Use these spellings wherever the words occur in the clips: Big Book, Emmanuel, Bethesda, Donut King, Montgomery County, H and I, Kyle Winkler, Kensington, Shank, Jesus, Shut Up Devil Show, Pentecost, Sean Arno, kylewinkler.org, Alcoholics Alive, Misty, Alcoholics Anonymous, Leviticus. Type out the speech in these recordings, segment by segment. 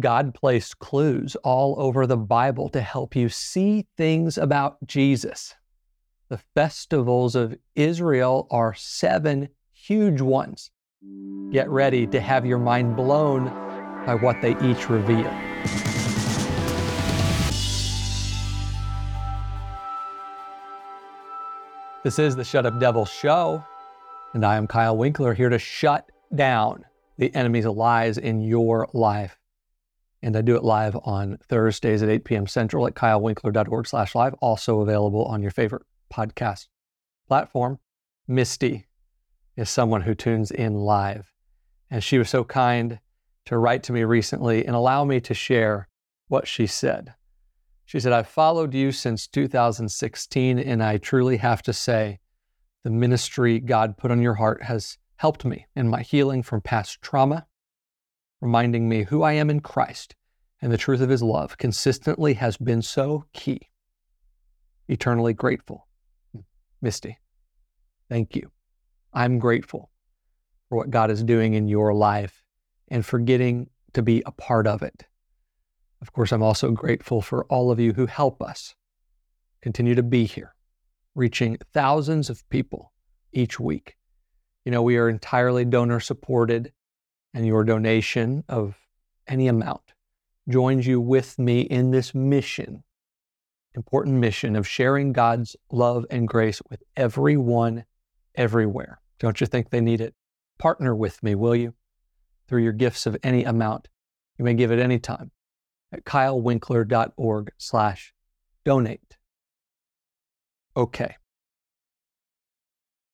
God placed clues all over the Bible to help you see things about Jesus. The festivals of Israel are 7 huge ones. Get ready to have your mind blown by what they each reveal. This is the Shut Up Devil Show, and I am Kyle Winkler, here to shut down the enemy's lies in your life. And I do it live on Thursdays at 8 p.m. Central at kylewinkler.org/live. Also available on your favorite podcast platform. Misty is someone who tunes in live, and she was so kind to write to me recently and allow me to share what she said. She said, "I've followed you since 2016, and I truly have to say the ministry God put on your heart has helped me in my healing from past trauma, reminding me who I am in Christ and the truth of His love consistently has been so key. Eternally grateful." Misty, thank you. I'm grateful for what God is doing in your life and for getting to be a part of it. Of course, I'm also grateful for all of you who help us continue to be here, reaching thousands of people each week. You know, we are entirely donor supported, and your donation of any amount joins you with me in this mission, important mission of sharing God's love and grace with everyone, everywhere. Don't you think they need it? Partner with me, will you? Through your gifts of any amount. You may give at any time at kylewinkler.org/donate. Okay.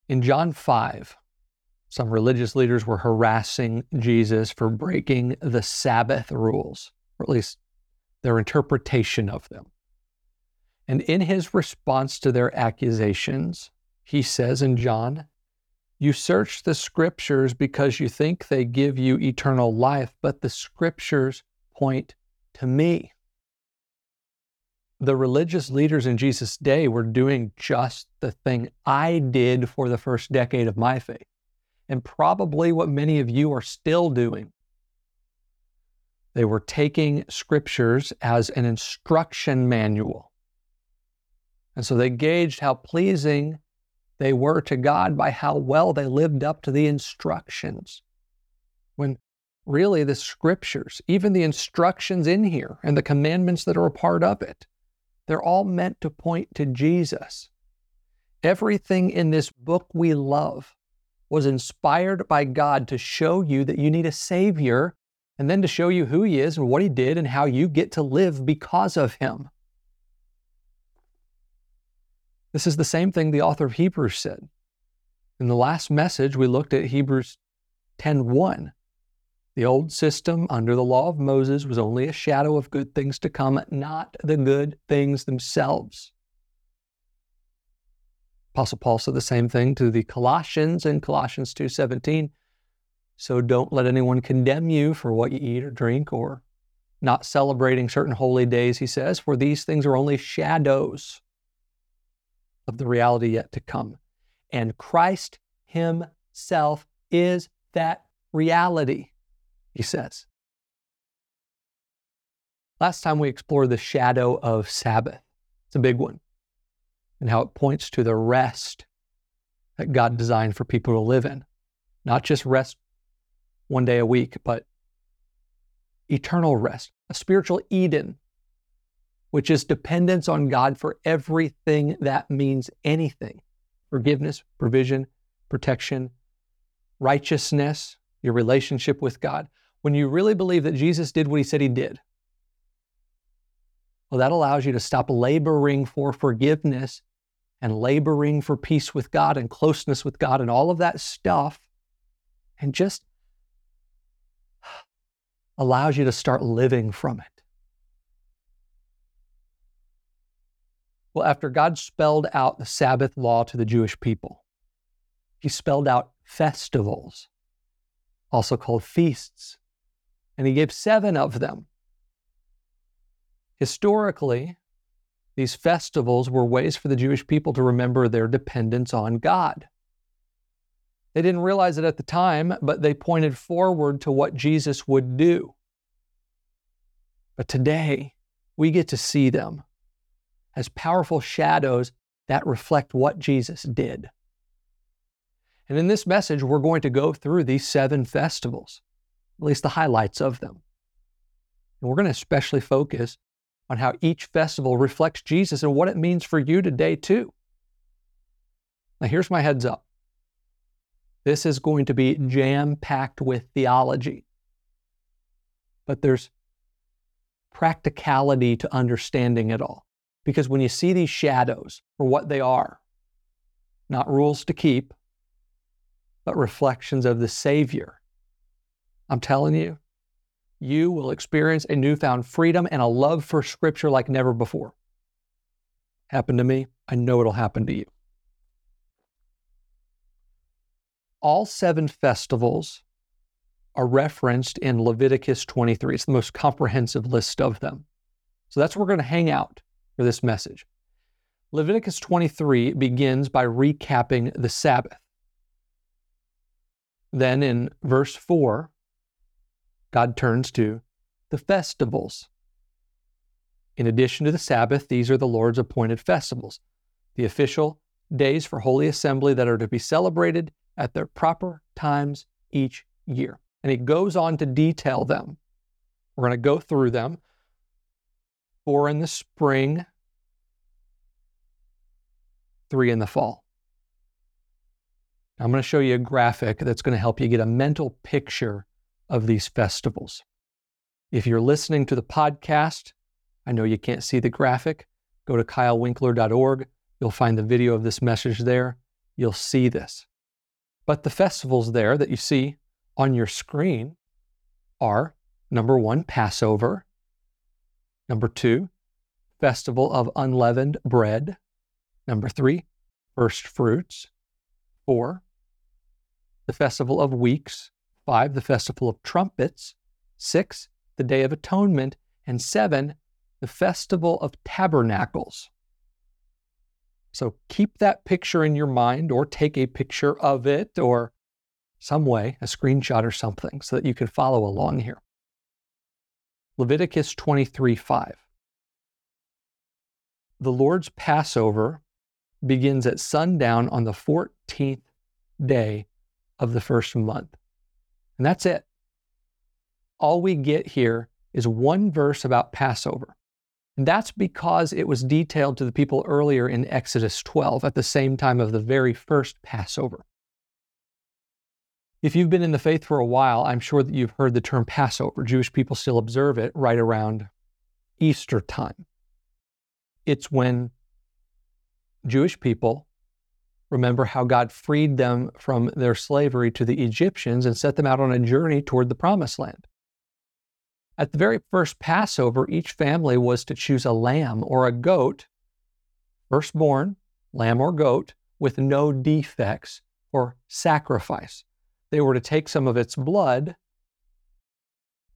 In John 5, some religious leaders were harassing Jesus for breaking the Sabbath rules, or at least their interpretation of them. And in His response to their accusations, He says in John, "You search the Scriptures because you think they give you eternal life, but the Scriptures point to me." The religious leaders in Jesus' day were doing just the thing I did for the first decade of my faith, and probably what many of you are still doing. They were taking Scriptures as an instruction manual. And so they gauged how pleasing they were to God by how well they lived up to the instructions, when really the Scriptures, even the instructions in here and the commandments that are a part of it, they're all meant to point to Jesus. Everything in this book we love was inspired by God to show you that you need a Savior, and then to show you who He is and what He did and how you get to live because of Him. This is the same thing the author of Hebrews said. In the last message, we looked at Hebrews 10:1. The old system under the law of Moses was only a shadow of good things to come, not the good things themselves. Apostle Paul said the same thing to the Colossians in Colossians 2:17. "So don't let anyone condemn you for what you eat or drink or not celebrating certain holy days," he says, "for these things are only shadows of the reality yet to come. And Christ Himself is that reality," he says. Last time we explored the shadow of Sabbath. It's a big one, and how it points to the rest that God designed for people to live in. Not just rest one day a week, but eternal rest, a spiritual Eden, which is dependence on God for everything that means anything. Forgiveness, provision, protection, righteousness, your relationship with God. When you really believe that Jesus did what He said He did, well, that allows you to stop laboring for forgiveness and laboring for peace with God and closeness with God and all of that stuff, and just allows you to start living from it. Well, after God spelled out the Sabbath law to the Jewish people, He spelled out festivals, also called feasts, and He gave 7 of them. Historically, these festivals were ways for the Jewish people to remember their dependence on God. They didn't realize it at the time, but they pointed forward to what Jesus would do. But today, we get to see them as powerful shadows that reflect what Jesus did. And in this message, we're going to go through these 7 festivals, at least the highlights of them. And we're going to especially focus on how each festival reflects Jesus and what it means for you today too. Now here's my heads up. This is going to be jam-packed with theology, but there's practicality to understanding it all. Because when you see these shadows for what they are, not rules to keep, but reflections of the Savior, I'm telling you, you will experience a newfound freedom and a love for Scripture like never before. Happened to me. I know it'll happen to you. All 7 festivals are referenced in Leviticus 23. It's the most comprehensive list of them. So that's where we're going to hang out for this message. Leviticus 23 begins by recapping the Sabbath. Then in verse 4, God turns to the festivals. In addition to the Sabbath, these are the Lord's appointed festivals, the official days for holy assembly that are to be celebrated at their proper times each year. And he goes on to detail them. We're going to go through them. 4 in the spring, 3 in the fall. I'm going to show you a graphic that's going to help you get a mental picture of these festivals. If you're listening to the podcast, I know you can't see the graphic. Go to kylewinkler.org. You'll find the video of this message there. You'll see this. But the festivals there that you see on your screen are, number 1, Passover. Number 2, Festival of Unleavened Bread. Number 3, First Fruits. 4, the Festival of Weeks. 5, the Festival of Trumpets. 6, the Day of Atonement. And 7, the Festival of Tabernacles. So keep that picture in your mind, or take a picture of it, or some way, a screenshot or something, so that you can follow along here. Leviticus 23:5. The Lord's Passover begins at sundown on the 14th day of the first month. And that's it. All we get here is one verse about Passover. And that's because it was detailed to the people earlier in Exodus 12 at the same time of the very first Passover. If you've been in the faith for a while, I'm sure that you've heard the term Passover. Jewish people still observe it right around Easter time. It's when Jewish people remember how God freed them from their slavery to the Egyptians and set them out on a journey toward the Promised Land. At the very first Passover, each family was to choose a lamb or a goat, firstborn, lamb or goat, with no defects for sacrifice. They were to take some of its blood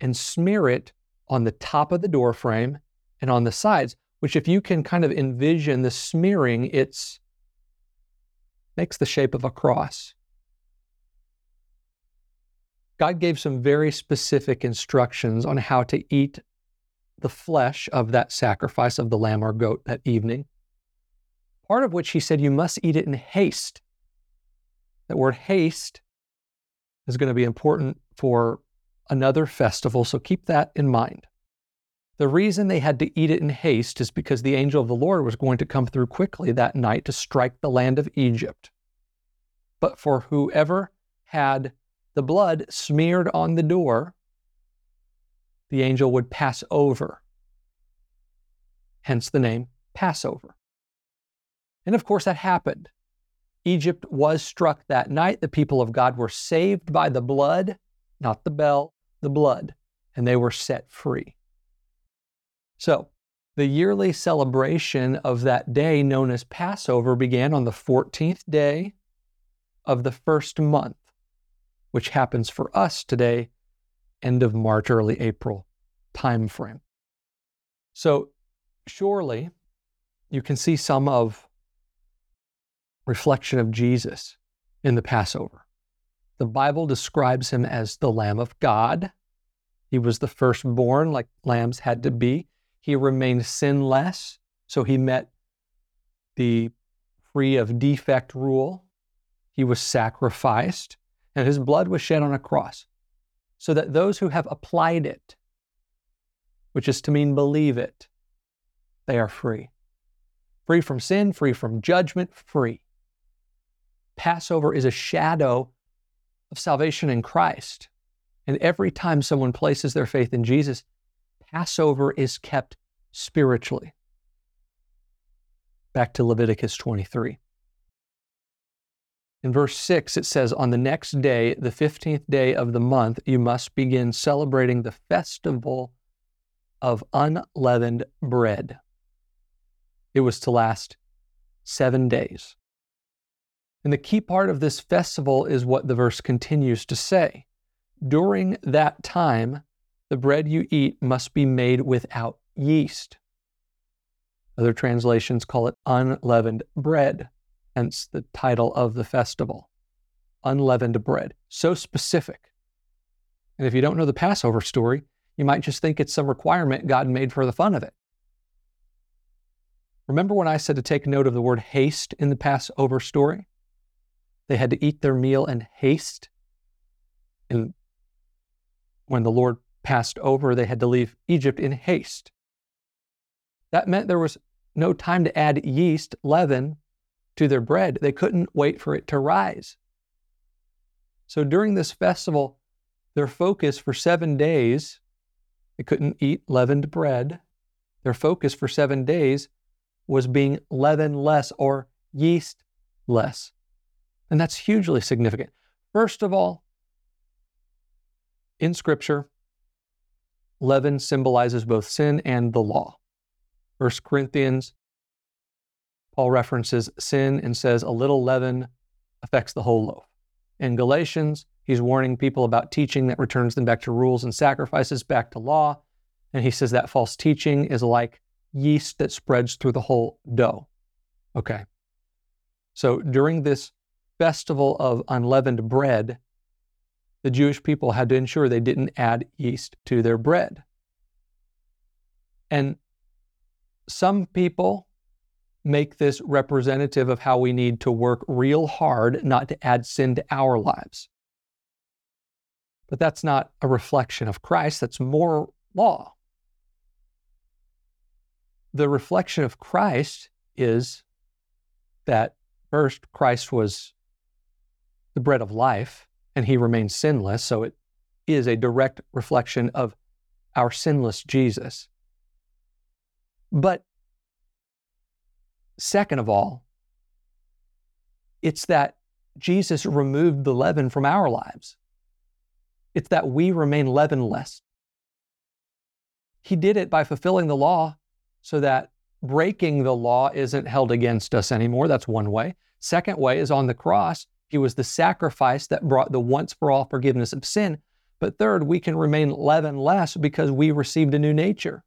and smear it on the top of the doorframe and on the sides, which, if you can kind of envision the smearing, it makes the shape of a cross. God gave some very specific instructions on how to eat the flesh of that sacrifice of the lamb or goat that evening, part of which he said you must eat it in haste. That word haste is going to be important for another festival, so keep that in mind. The reason they had to eat it in haste is because the angel of the Lord was going to come through quickly that night to strike the land of Egypt. But for whoever had the blood smeared on the door, the angel would pass over. Hence the name Passover. And of course that happened. Egypt was struck that night. The people of God were saved by the blood, not the bell, the blood, and they were set free. So, the yearly celebration of that day known as Passover began on the 14th day of the first month, which happens for us today, end of March, early April time frame. So, surely you can see some of reflection of Jesus in the Passover. The Bible describes him as the Lamb of God. He was the firstborn, like lambs had to be. He remained sinless, so he met the free of defect rule. He was sacrificed, and his blood was shed on a cross, so that those who have applied it, which is to mean believe it, they are free. Free from sin, free from judgment, free. Passover is a shadow of salvation in Christ. And every time someone places their faith in Jesus, Passover is kept spiritually. Back to Leviticus 23. In verse 6, it says, on the next day, the 15th day of the month, you must begin celebrating the festival of unleavened bread. It was to last 7 days. And the key part of this festival is what the verse continues to say. During that time, the bread you eat must be made without yeast. Other translations call it unleavened bread, hence the title of the festival. Unleavened bread. So specific. And if you don't know the Passover story, you might just think it's some requirement God made for the fun of it. Remember when I said to take note of the word haste in the Passover story? They had to eat their meal in haste. And when the Lord passed over, they had to leave Egypt in haste. That meant there was no time to add yeast, leaven, to their bread. They couldn't wait for it to rise. So during this festival, their focus for 7 days, they couldn't eat leavened bread. Their focus for 7 days was being leaven-less or yeast-less. And that's hugely significant. First of all, in Scripture, leaven symbolizes both sin and the law. 1 Corinthians, Paul references sin and says a little leaven affects the whole loaf. In Galatians, he's warning people about teaching that returns them back to rules and sacrifices, back to law. And he says that false teaching is like yeast that spreads through the whole dough. Okay. So during this festival of unleavened bread, the Jewish people had to ensure they didn't add yeast to their bread. And some people make this representative of how we need to work real hard not to add sin to our lives. But that's not a reflection of Christ, that's more law. The reflection of Christ is that first, Christ was the bread of life, and he remains sinless, so it is a direct reflection of our sinless Jesus. But second of all, it's that Jesus removed the leaven from our lives. It's that we remain leavenless. He did it by fulfilling the law so that breaking the law isn't held against us anymore. That's one way. Second way is on the cross. He was the sacrifice that brought the once-for-all forgiveness of sin. But third, we can remain leavenless because we received a new nature.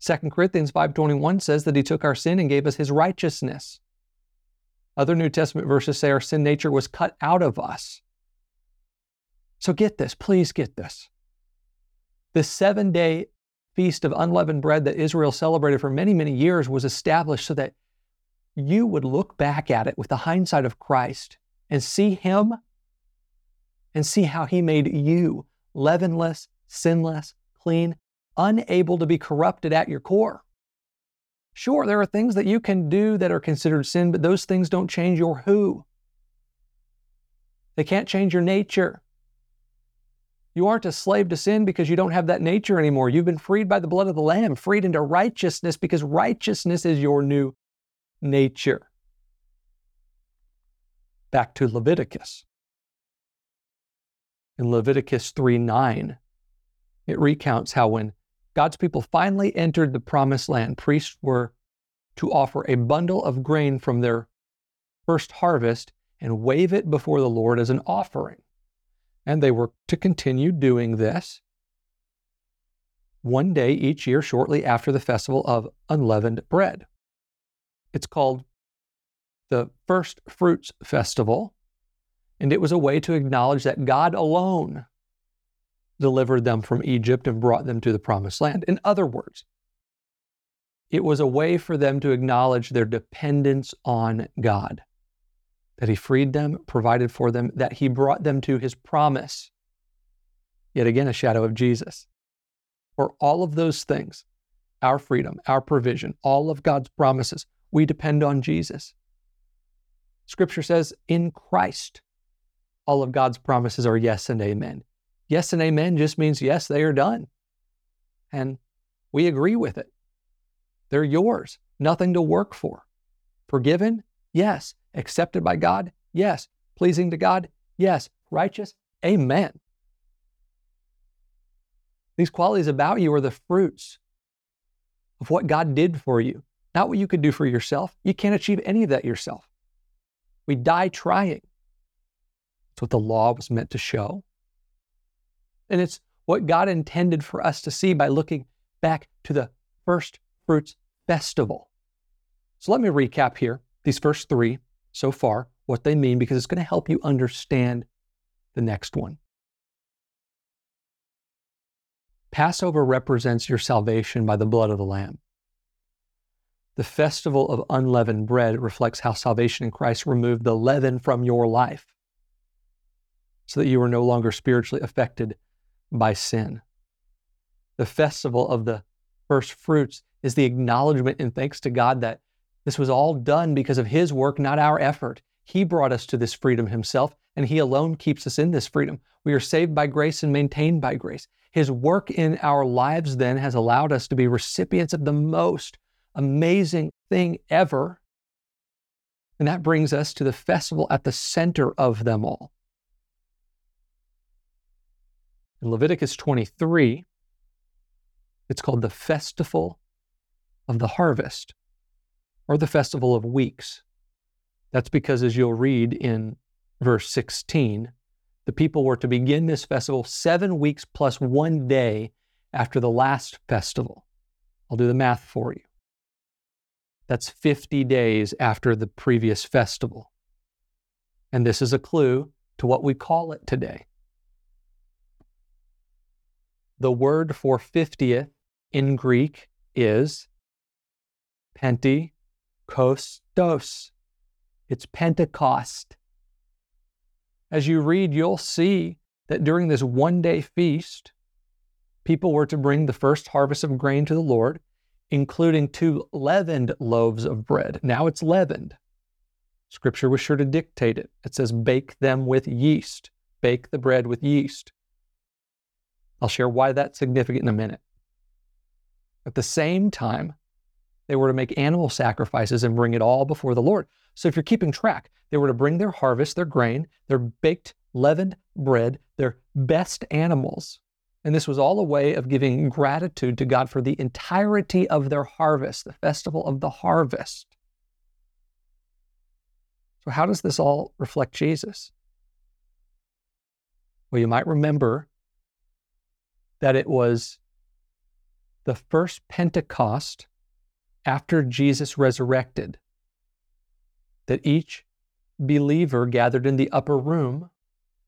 2 Corinthians 5:21 says that he took our sin and gave us his righteousness. Other New Testament verses say our sin nature was cut out of us. So get this, please get this. This 7-day feast of unleavened bread that Israel celebrated for many, many years was established so that you would look back at it with the hindsight of Christ and see him and see how he made you leavenless, sinless, clean, unable to be corrupted at your core. Sure, there are things that you can do that are considered sin, but those things don't change your who. They can't change your nature. You aren't a slave to sin because you don't have that nature anymore. You've been freed by the blood of the Lamb, freed into righteousness because righteousness is your new nature. Back to Leviticus. In Leviticus 3:9, it recounts how when God's people finally entered the promised land, priests were to offer a bundle of grain from their first harvest and wave it before the Lord as an offering. And they were to continue doing this one day each year shortly after the festival of unleavened bread. It's called the First Fruits Festival, and it was a way to acknowledge that God alone delivered them from Egypt and brought them to the promised land. In other words, it was a way for them to acknowledge their dependence on God, that He freed them, provided for them, that He brought them to His promise. Yet again, a shadow of Jesus. For all of those things, our freedom, our provision, all of God's promises, we depend on Jesus. Scripture says, in Christ, all of God's promises are yes and amen. Yes and amen just means yes, they are done. And we agree with it. They're yours, nothing to work for. Forgiven? Yes. Accepted by God? Yes. Pleasing to God? Yes. Righteous? Amen. These qualities about you are the fruits of what God did for you, not what you could do for yourself. You can't achieve any of that yourself. We die trying. It's what the law was meant to show. And it's what God intended for us to see by looking back to the first fruits festival. So let me recap here, these first three so far, what they mean, because it's going to help you understand the next one. Passover represents your salvation by the blood of the Lamb. The festival of unleavened bread reflects how salvation in Christ removed the leaven from your life so that you are no longer spiritually affected by sin. The festival of the first fruits is the acknowledgement and thanks to God that this was all done because of His work, not our effort. He brought us to this freedom Himself, and He alone keeps us in this freedom. We are saved by grace and maintained by grace. His work in our lives then has allowed us to be recipients of the most amazing thing ever. And that brings us to the festival at the center of them all. In Leviticus 23, it's called the Festival of the Harvest, or the Festival of Weeks. That's because, as you'll read in verse 16, the people were to begin this festival 7 weeks plus 1 day after the last festival. I'll do the math for you. That's 50 days after the previous festival. And this is a clue to what we call it today. The word for 50th in Greek is Pentekostos. It's Pentecost. As you read, you'll see that during this one-day feast, people were to bring the first harvest of grain to the Lord, including 2 leavened loaves of bread. Now it's leavened. Scripture was sure to dictate it. It says, bake them with yeast. Bake the bread with yeast. I'll share why that's significant in a minute. At the same time, they were to make animal sacrifices and bring it all before the Lord. So if you're keeping track, they were to bring their harvest, their grain, their baked leavened bread, their best animals. And this was all a way of giving gratitude to God for the entirety of their harvest, the festival of the harvest. So how does this all reflect Jesus? Well, you might remember that it was the first Pentecost after Jesus resurrected that each believer gathered in the upper room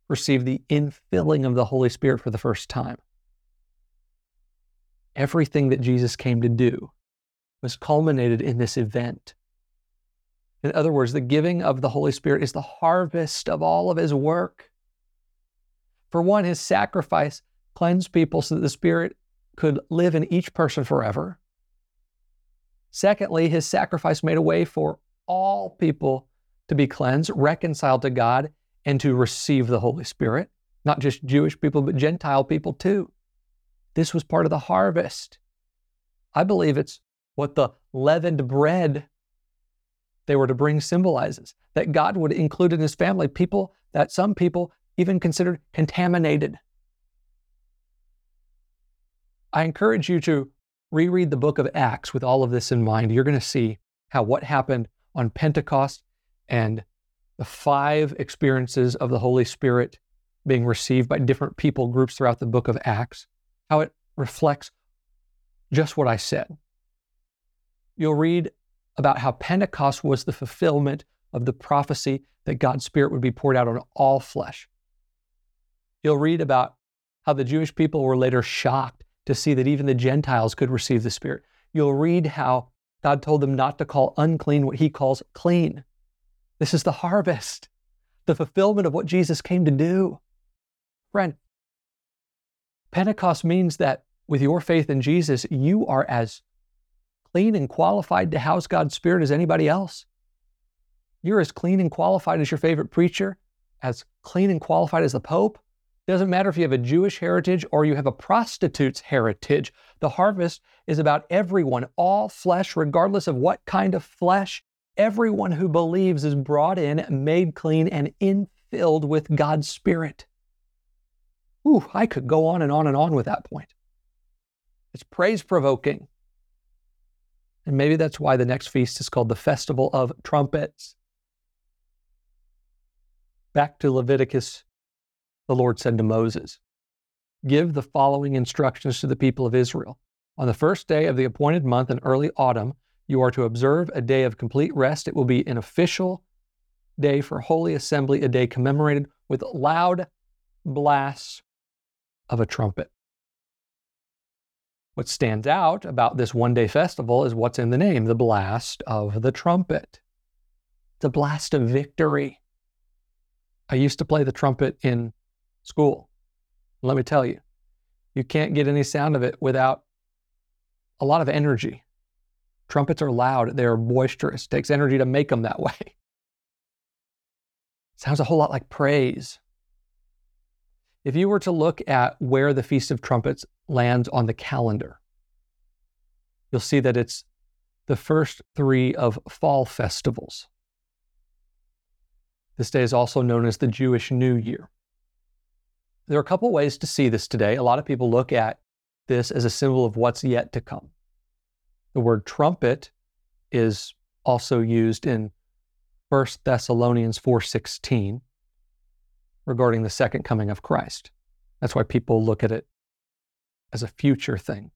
received the infilling of the Holy Spirit for the first time. Everything that Jesus came to do was culminated in this event. In other words, the giving of the Holy Spirit is the harvest of all of His work. For one, His sacrifice cleansed people so that the Spirit could live in each person forever. Secondly, His sacrifice made a way for all people to be cleansed, reconciled to God, and to receive the Holy Spirit. Not just Jewish people, but Gentile people too. This was part of the harvest. I believe it's what the leavened bread they were to bring symbolizes, that God would include in His family people that some people even considered contaminated. I encourage you to reread the book of Acts with all of this in mind. You're going to see how what happened on Pentecost and the 5 experiences of the Holy Spirit being received by different people groups throughout the book of Acts, how it reflects just what I said. You'll read about how Pentecost was the fulfillment of the prophecy that God's Spirit would be poured out on all flesh. You'll read about how the Jewish people were later shocked to see that even the Gentiles could receive the Spirit. You'll read how God told them not to call unclean what he calls clean. This is the harvest, the fulfillment of what Jesus came to do. Friend, Pentecost means that with your faith in Jesus, you are as clean and qualified to house God's Spirit as anybody else. You're as clean and qualified as your favorite preacher, as clean and qualified as the Pope. Doesn't matter if you have a Jewish heritage or you have a prostitute's heritage. The harvest is about everyone, all flesh, regardless of what kind of flesh. Everyone who believes is brought in, made clean, and infilled with God's Spirit. Ooh, I could go on and on and on with that point. It's praise-provoking. And maybe that's why the next feast is called the Festival of Trumpets. Back to Leviticus, the Lord said to Moses, "Give the following instructions to the people of Israel. On the first day of the appointed month in early autumn, you are to observe a day of complete rest. It will be an official day for Holy Assembly, a day commemorated with loud blasts of a trumpet." What stands out about this one-day festival is what's in the name, the blast of the trumpet. It's a blast of victory. I used to play the trumpet in school. Let me tell you, you can't get any sound of it without a lot of energy. Trumpets are loud. They are boisterous. It takes energy to make them that way. It sounds a whole lot like praise. If you were to look at where the Feast of Trumpets lands on the calendar, you'll see that it's the first three of fall festivals. This day is also known as the Jewish New Year. There are a couple ways to see this today. A lot of people look at this as a symbol of what's yet to come. The word trumpet is also used in 1 Thessalonians 4:16 regarding the second coming of Christ. That's why people look at it as a future thing.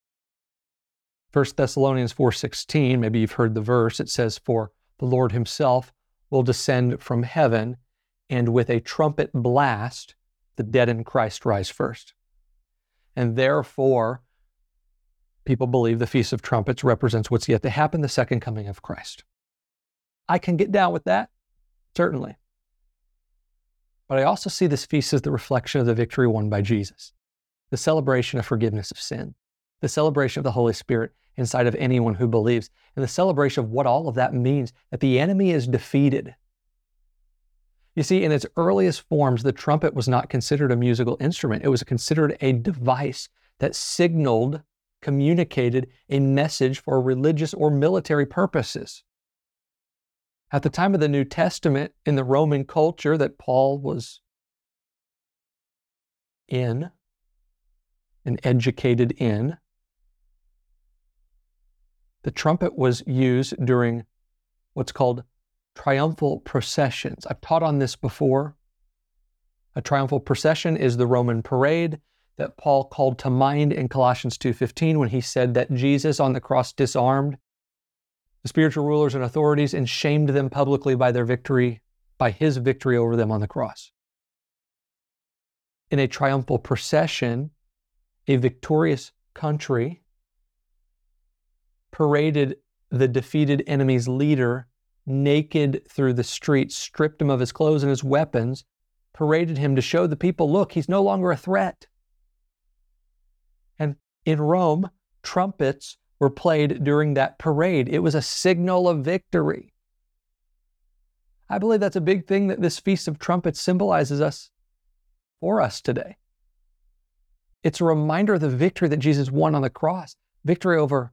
1 Thessalonians 4:16, maybe you've heard the verse, it says, "For the Lord himself will descend from heaven, and with a trumpet blast, the dead in Christ rise first." And therefore, people believe the Feast of Trumpets represents what's yet to happen, the second coming of Christ. I can get down with that, certainly. But I also see this feast as the reflection of the victory won by Jesus, the celebration of forgiveness of sin, the celebration of the Holy Spirit inside of anyone who believes, and the celebration of what all of that means, that the enemy is defeated. You see, in its earliest forms, the trumpet was not considered a musical instrument. It was considered a device that signaled, communicated a message for religious or military purposes. At the time of the New Testament, in the Roman culture that Paul was in and educated in, the trumpet was used during what's called triumphal processions. I've taught on this before. A triumphal procession is the Roman parade that Paul called to mind in Colossians 2:15 when he said that Jesus on the cross disarmed the spiritual rulers and authorities and shamed them publicly by their victory, by his victory over them on the cross. In a triumphal procession, a victorious country paraded the defeated enemy's leader naked through the streets, stripped him of his clothes and his weapons, paraded him to show the people, look, he's no longer a threat. And in Rome, trumpets were played during that parade. It was a signal of victory. I believe that's a big thing that this Feast of Trumpets symbolizes us for us today. It's a reminder of the victory that Jesus won on the cross, victory over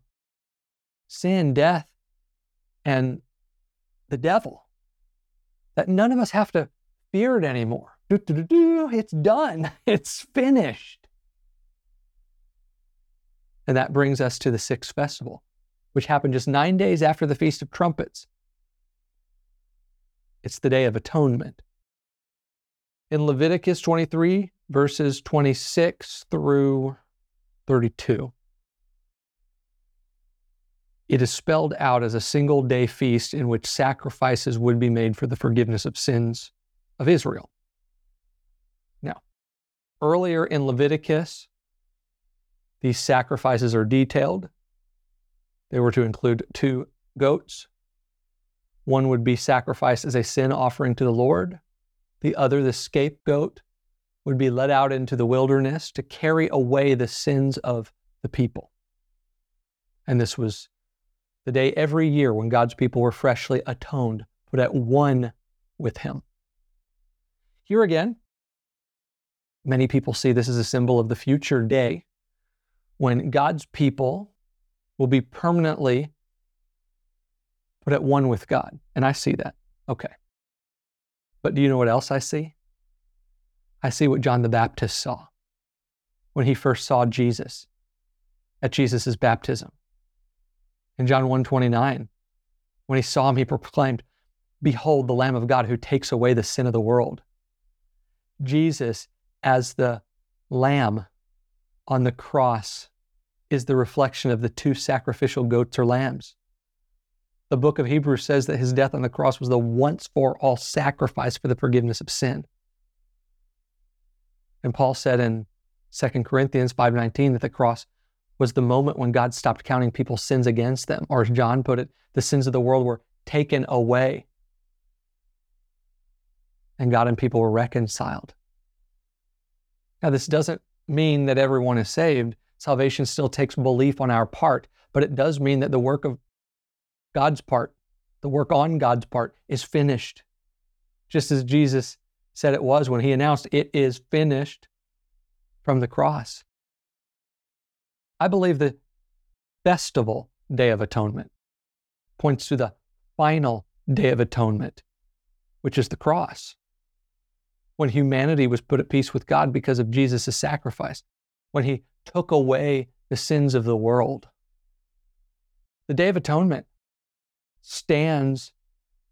sin, death, and the devil, that none of us have to fear it anymore. It's done. It's finished. And that brings us to the sixth festival, which happened just 9 days after the Feast of Trumpets. It's the Day of Atonement. In Leviticus 23, verses 26 through 32, it is spelled out as a single-day feast in which sacrifices would be made for the forgiveness of sins of Israel. Now, Earlier in Leviticus, these sacrifices are detailed. They were to include 2 goats. One would be sacrificed as a sin offering to the Lord. The other, the scapegoat, would be led out into the wilderness to carry away the sins of the people. And this was the day every year when God's people were freshly atoned, but at one with Him. Here again, many people see this as a symbol of the future day when God's people will be permanently put at one with God. And I see that. Okay. But do you know what else I see? I see what John the Baptist saw when he first saw Jesus at Jesus' baptism. In John 1:29, when he saw Him, he proclaimed, "Behold, the Lamb of God who takes away the sin of the world." Jesus, as the Lamb on the cross, is the reflection of the 2 sacrificial goats or lambs. The book of Hebrews says that His death on the cross was the once-for-all sacrifice for the forgiveness of sin. And Paul said in 2 Corinthians 5:19 that the cross was the moment when God stopped counting people's sins against them, or as John put it, the sins of the world were taken away, and God and people were reconciled. Now, this doesn't mean that everyone is saved. Salvation still takes belief on our part, but it does mean that the work of God's part, the work on God's part, is finished. Just as Jesus said it was when He announced, "It is finished," from the cross. I believe the festival Day of Atonement points to the final Day of Atonement, which is the cross, when humanity was put at peace with God because of Jesus' sacrifice, when He took away the sins of the world. The Day of Atonement stands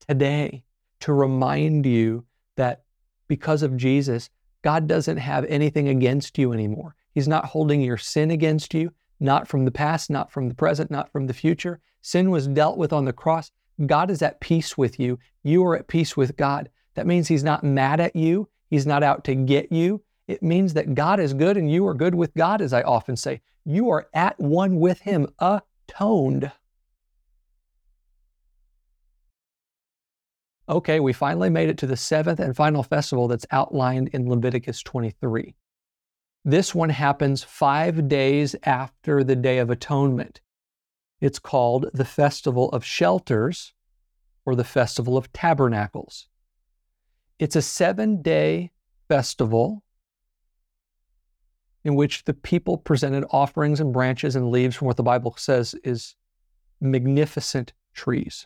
today to remind you that because of Jesus, God doesn't have anything against you anymore. He's not holding your sin against you, not from the past, not from the present, not from the future. Sin was dealt with on the cross. God is at peace with you. You are at peace with God. That means He's not mad at you. He's not out to get you. It means that God is good and you are good with God, as I often say. You are at one with Him, atoned. Okay, we finally made it to the 7th and final festival that's outlined in Leviticus 23. This one happens 5 days after the Day of Atonement. It's called the Festival of Shelters, or the Festival of Tabernacles. It's a 7-day festival in which the people presented offerings and branches and leaves from what the Bible says is magnificent trees.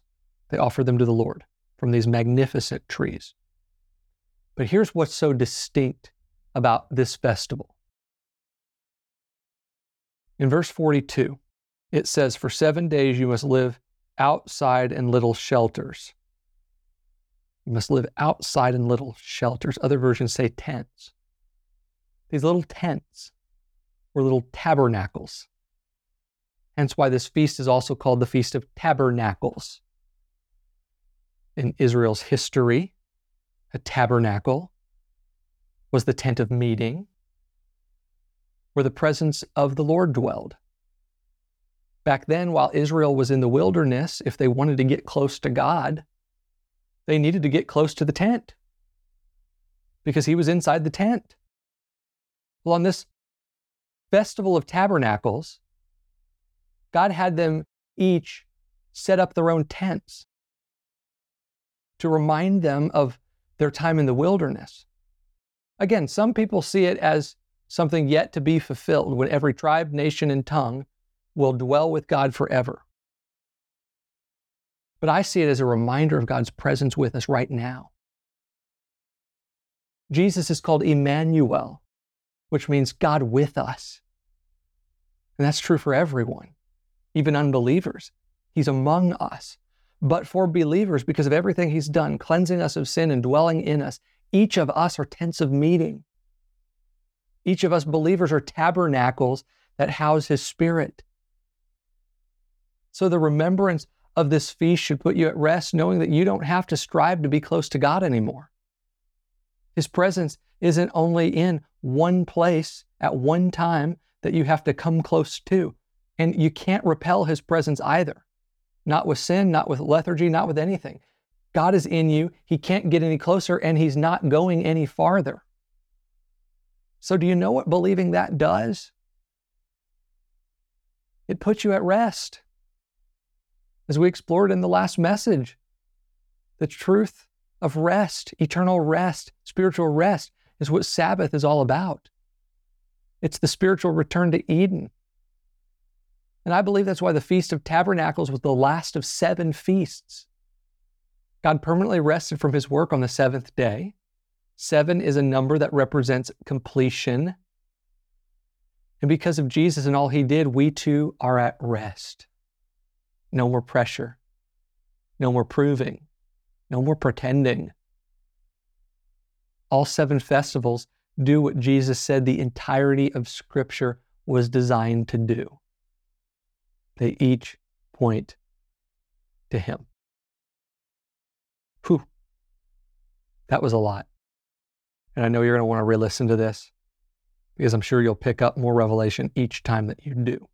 They offered them to the Lord from these magnificent trees. But here's what's so distinct about this festival. In verse 42, it says, "For 7 days you must live outside in little shelters." You must live outside in little shelters. Other versions say tents. These little tents were little tabernacles. Hence why this feast is also called the Feast of Tabernacles. In Israel's history, a tabernacle was the tent of meeting where the presence of the Lord dwelled. Back then, while Israel was in the wilderness, if they wanted to get close to God, they needed to get close to the tent because He was inside the tent. Well, on this Festival of Tabernacles, God had them each set up their own tents to remind them of their time in the wilderness. Again, some people see it as something yet to be fulfilled when every tribe, nation, and tongue will dwell with God forever. But I see it as a reminder of God's presence with us right now. Jesus is called Emmanuel, which means God with us. And that's true for everyone, even unbelievers. He's among us. But for believers, because of everything He's done, cleansing us of sin and dwelling in us, each of us are tents of meeting. Each of us believers are tabernacles that house His Spirit. So the remembrance of this feast should put you at rest, knowing that you don't have to strive to be close to God anymore. His presence isn't only in one place at one time that you have to come close to. And you can't repel his presence either. Not with sin, not with lethargy, not with anything. God is in you. He can't get any closer, and he's not going any farther. So do you know what believing that does? It puts you at rest. As we explored in the last message, the truth of rest, eternal rest, spiritual rest is what Sabbath is all about. It's the spiritual return to Eden. And I believe that's why the Feast of Tabernacles was the last of 7 feasts. God permanently rested from his work on the 7th day. 7 is a number that represents completion. And because of Jesus and all he did, we too are at rest. No more pressure. No more proving. No more pretending. All 7 festivals do what Jesus said the entirety of Scripture was designed to do. They each point to him. Whew. That was a lot. And I know you're going to want to re-listen to this, because I'm sure you'll pick up more revelation each time that you do.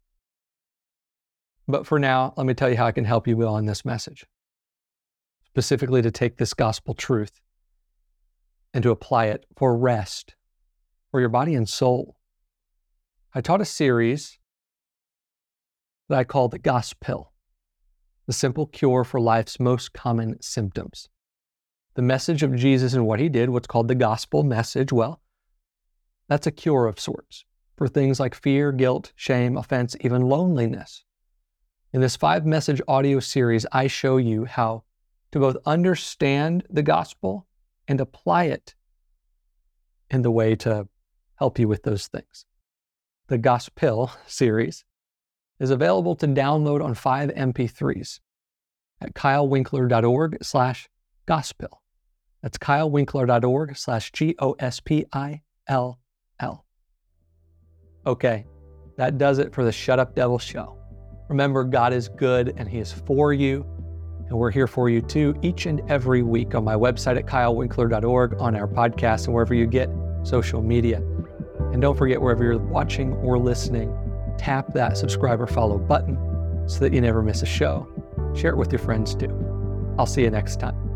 But for now, let me tell you how I can help you on this message, specifically to take this gospel truth and to apply it for rest for your body and soul. I taught a series that I call The Gospel, the simple cure for life's most common symptoms. The message of Jesus and what he did, what's called the gospel message, well, that's a cure of sorts for things like fear, guilt, shame, offense, even loneliness. In this 5-message audio series, I show you how to both understand the gospel and apply it in the way to help you with those things. The Gospel series is available to download on 5 MP3s at kylewinkler.org/gospel. That's kylewinkler.org/GOSPILL. Okay, that does it for the Shut Up Devil Show. Remember, God is good and he is for you. And we're here for you too, each and every week on my website at kylewinkler.org, on our podcast, and wherever you get social media. And don't forget, wherever you're watching or listening, tap that subscribe or follow button so that you never miss a show. Share it with your friends too. I'll see you next time.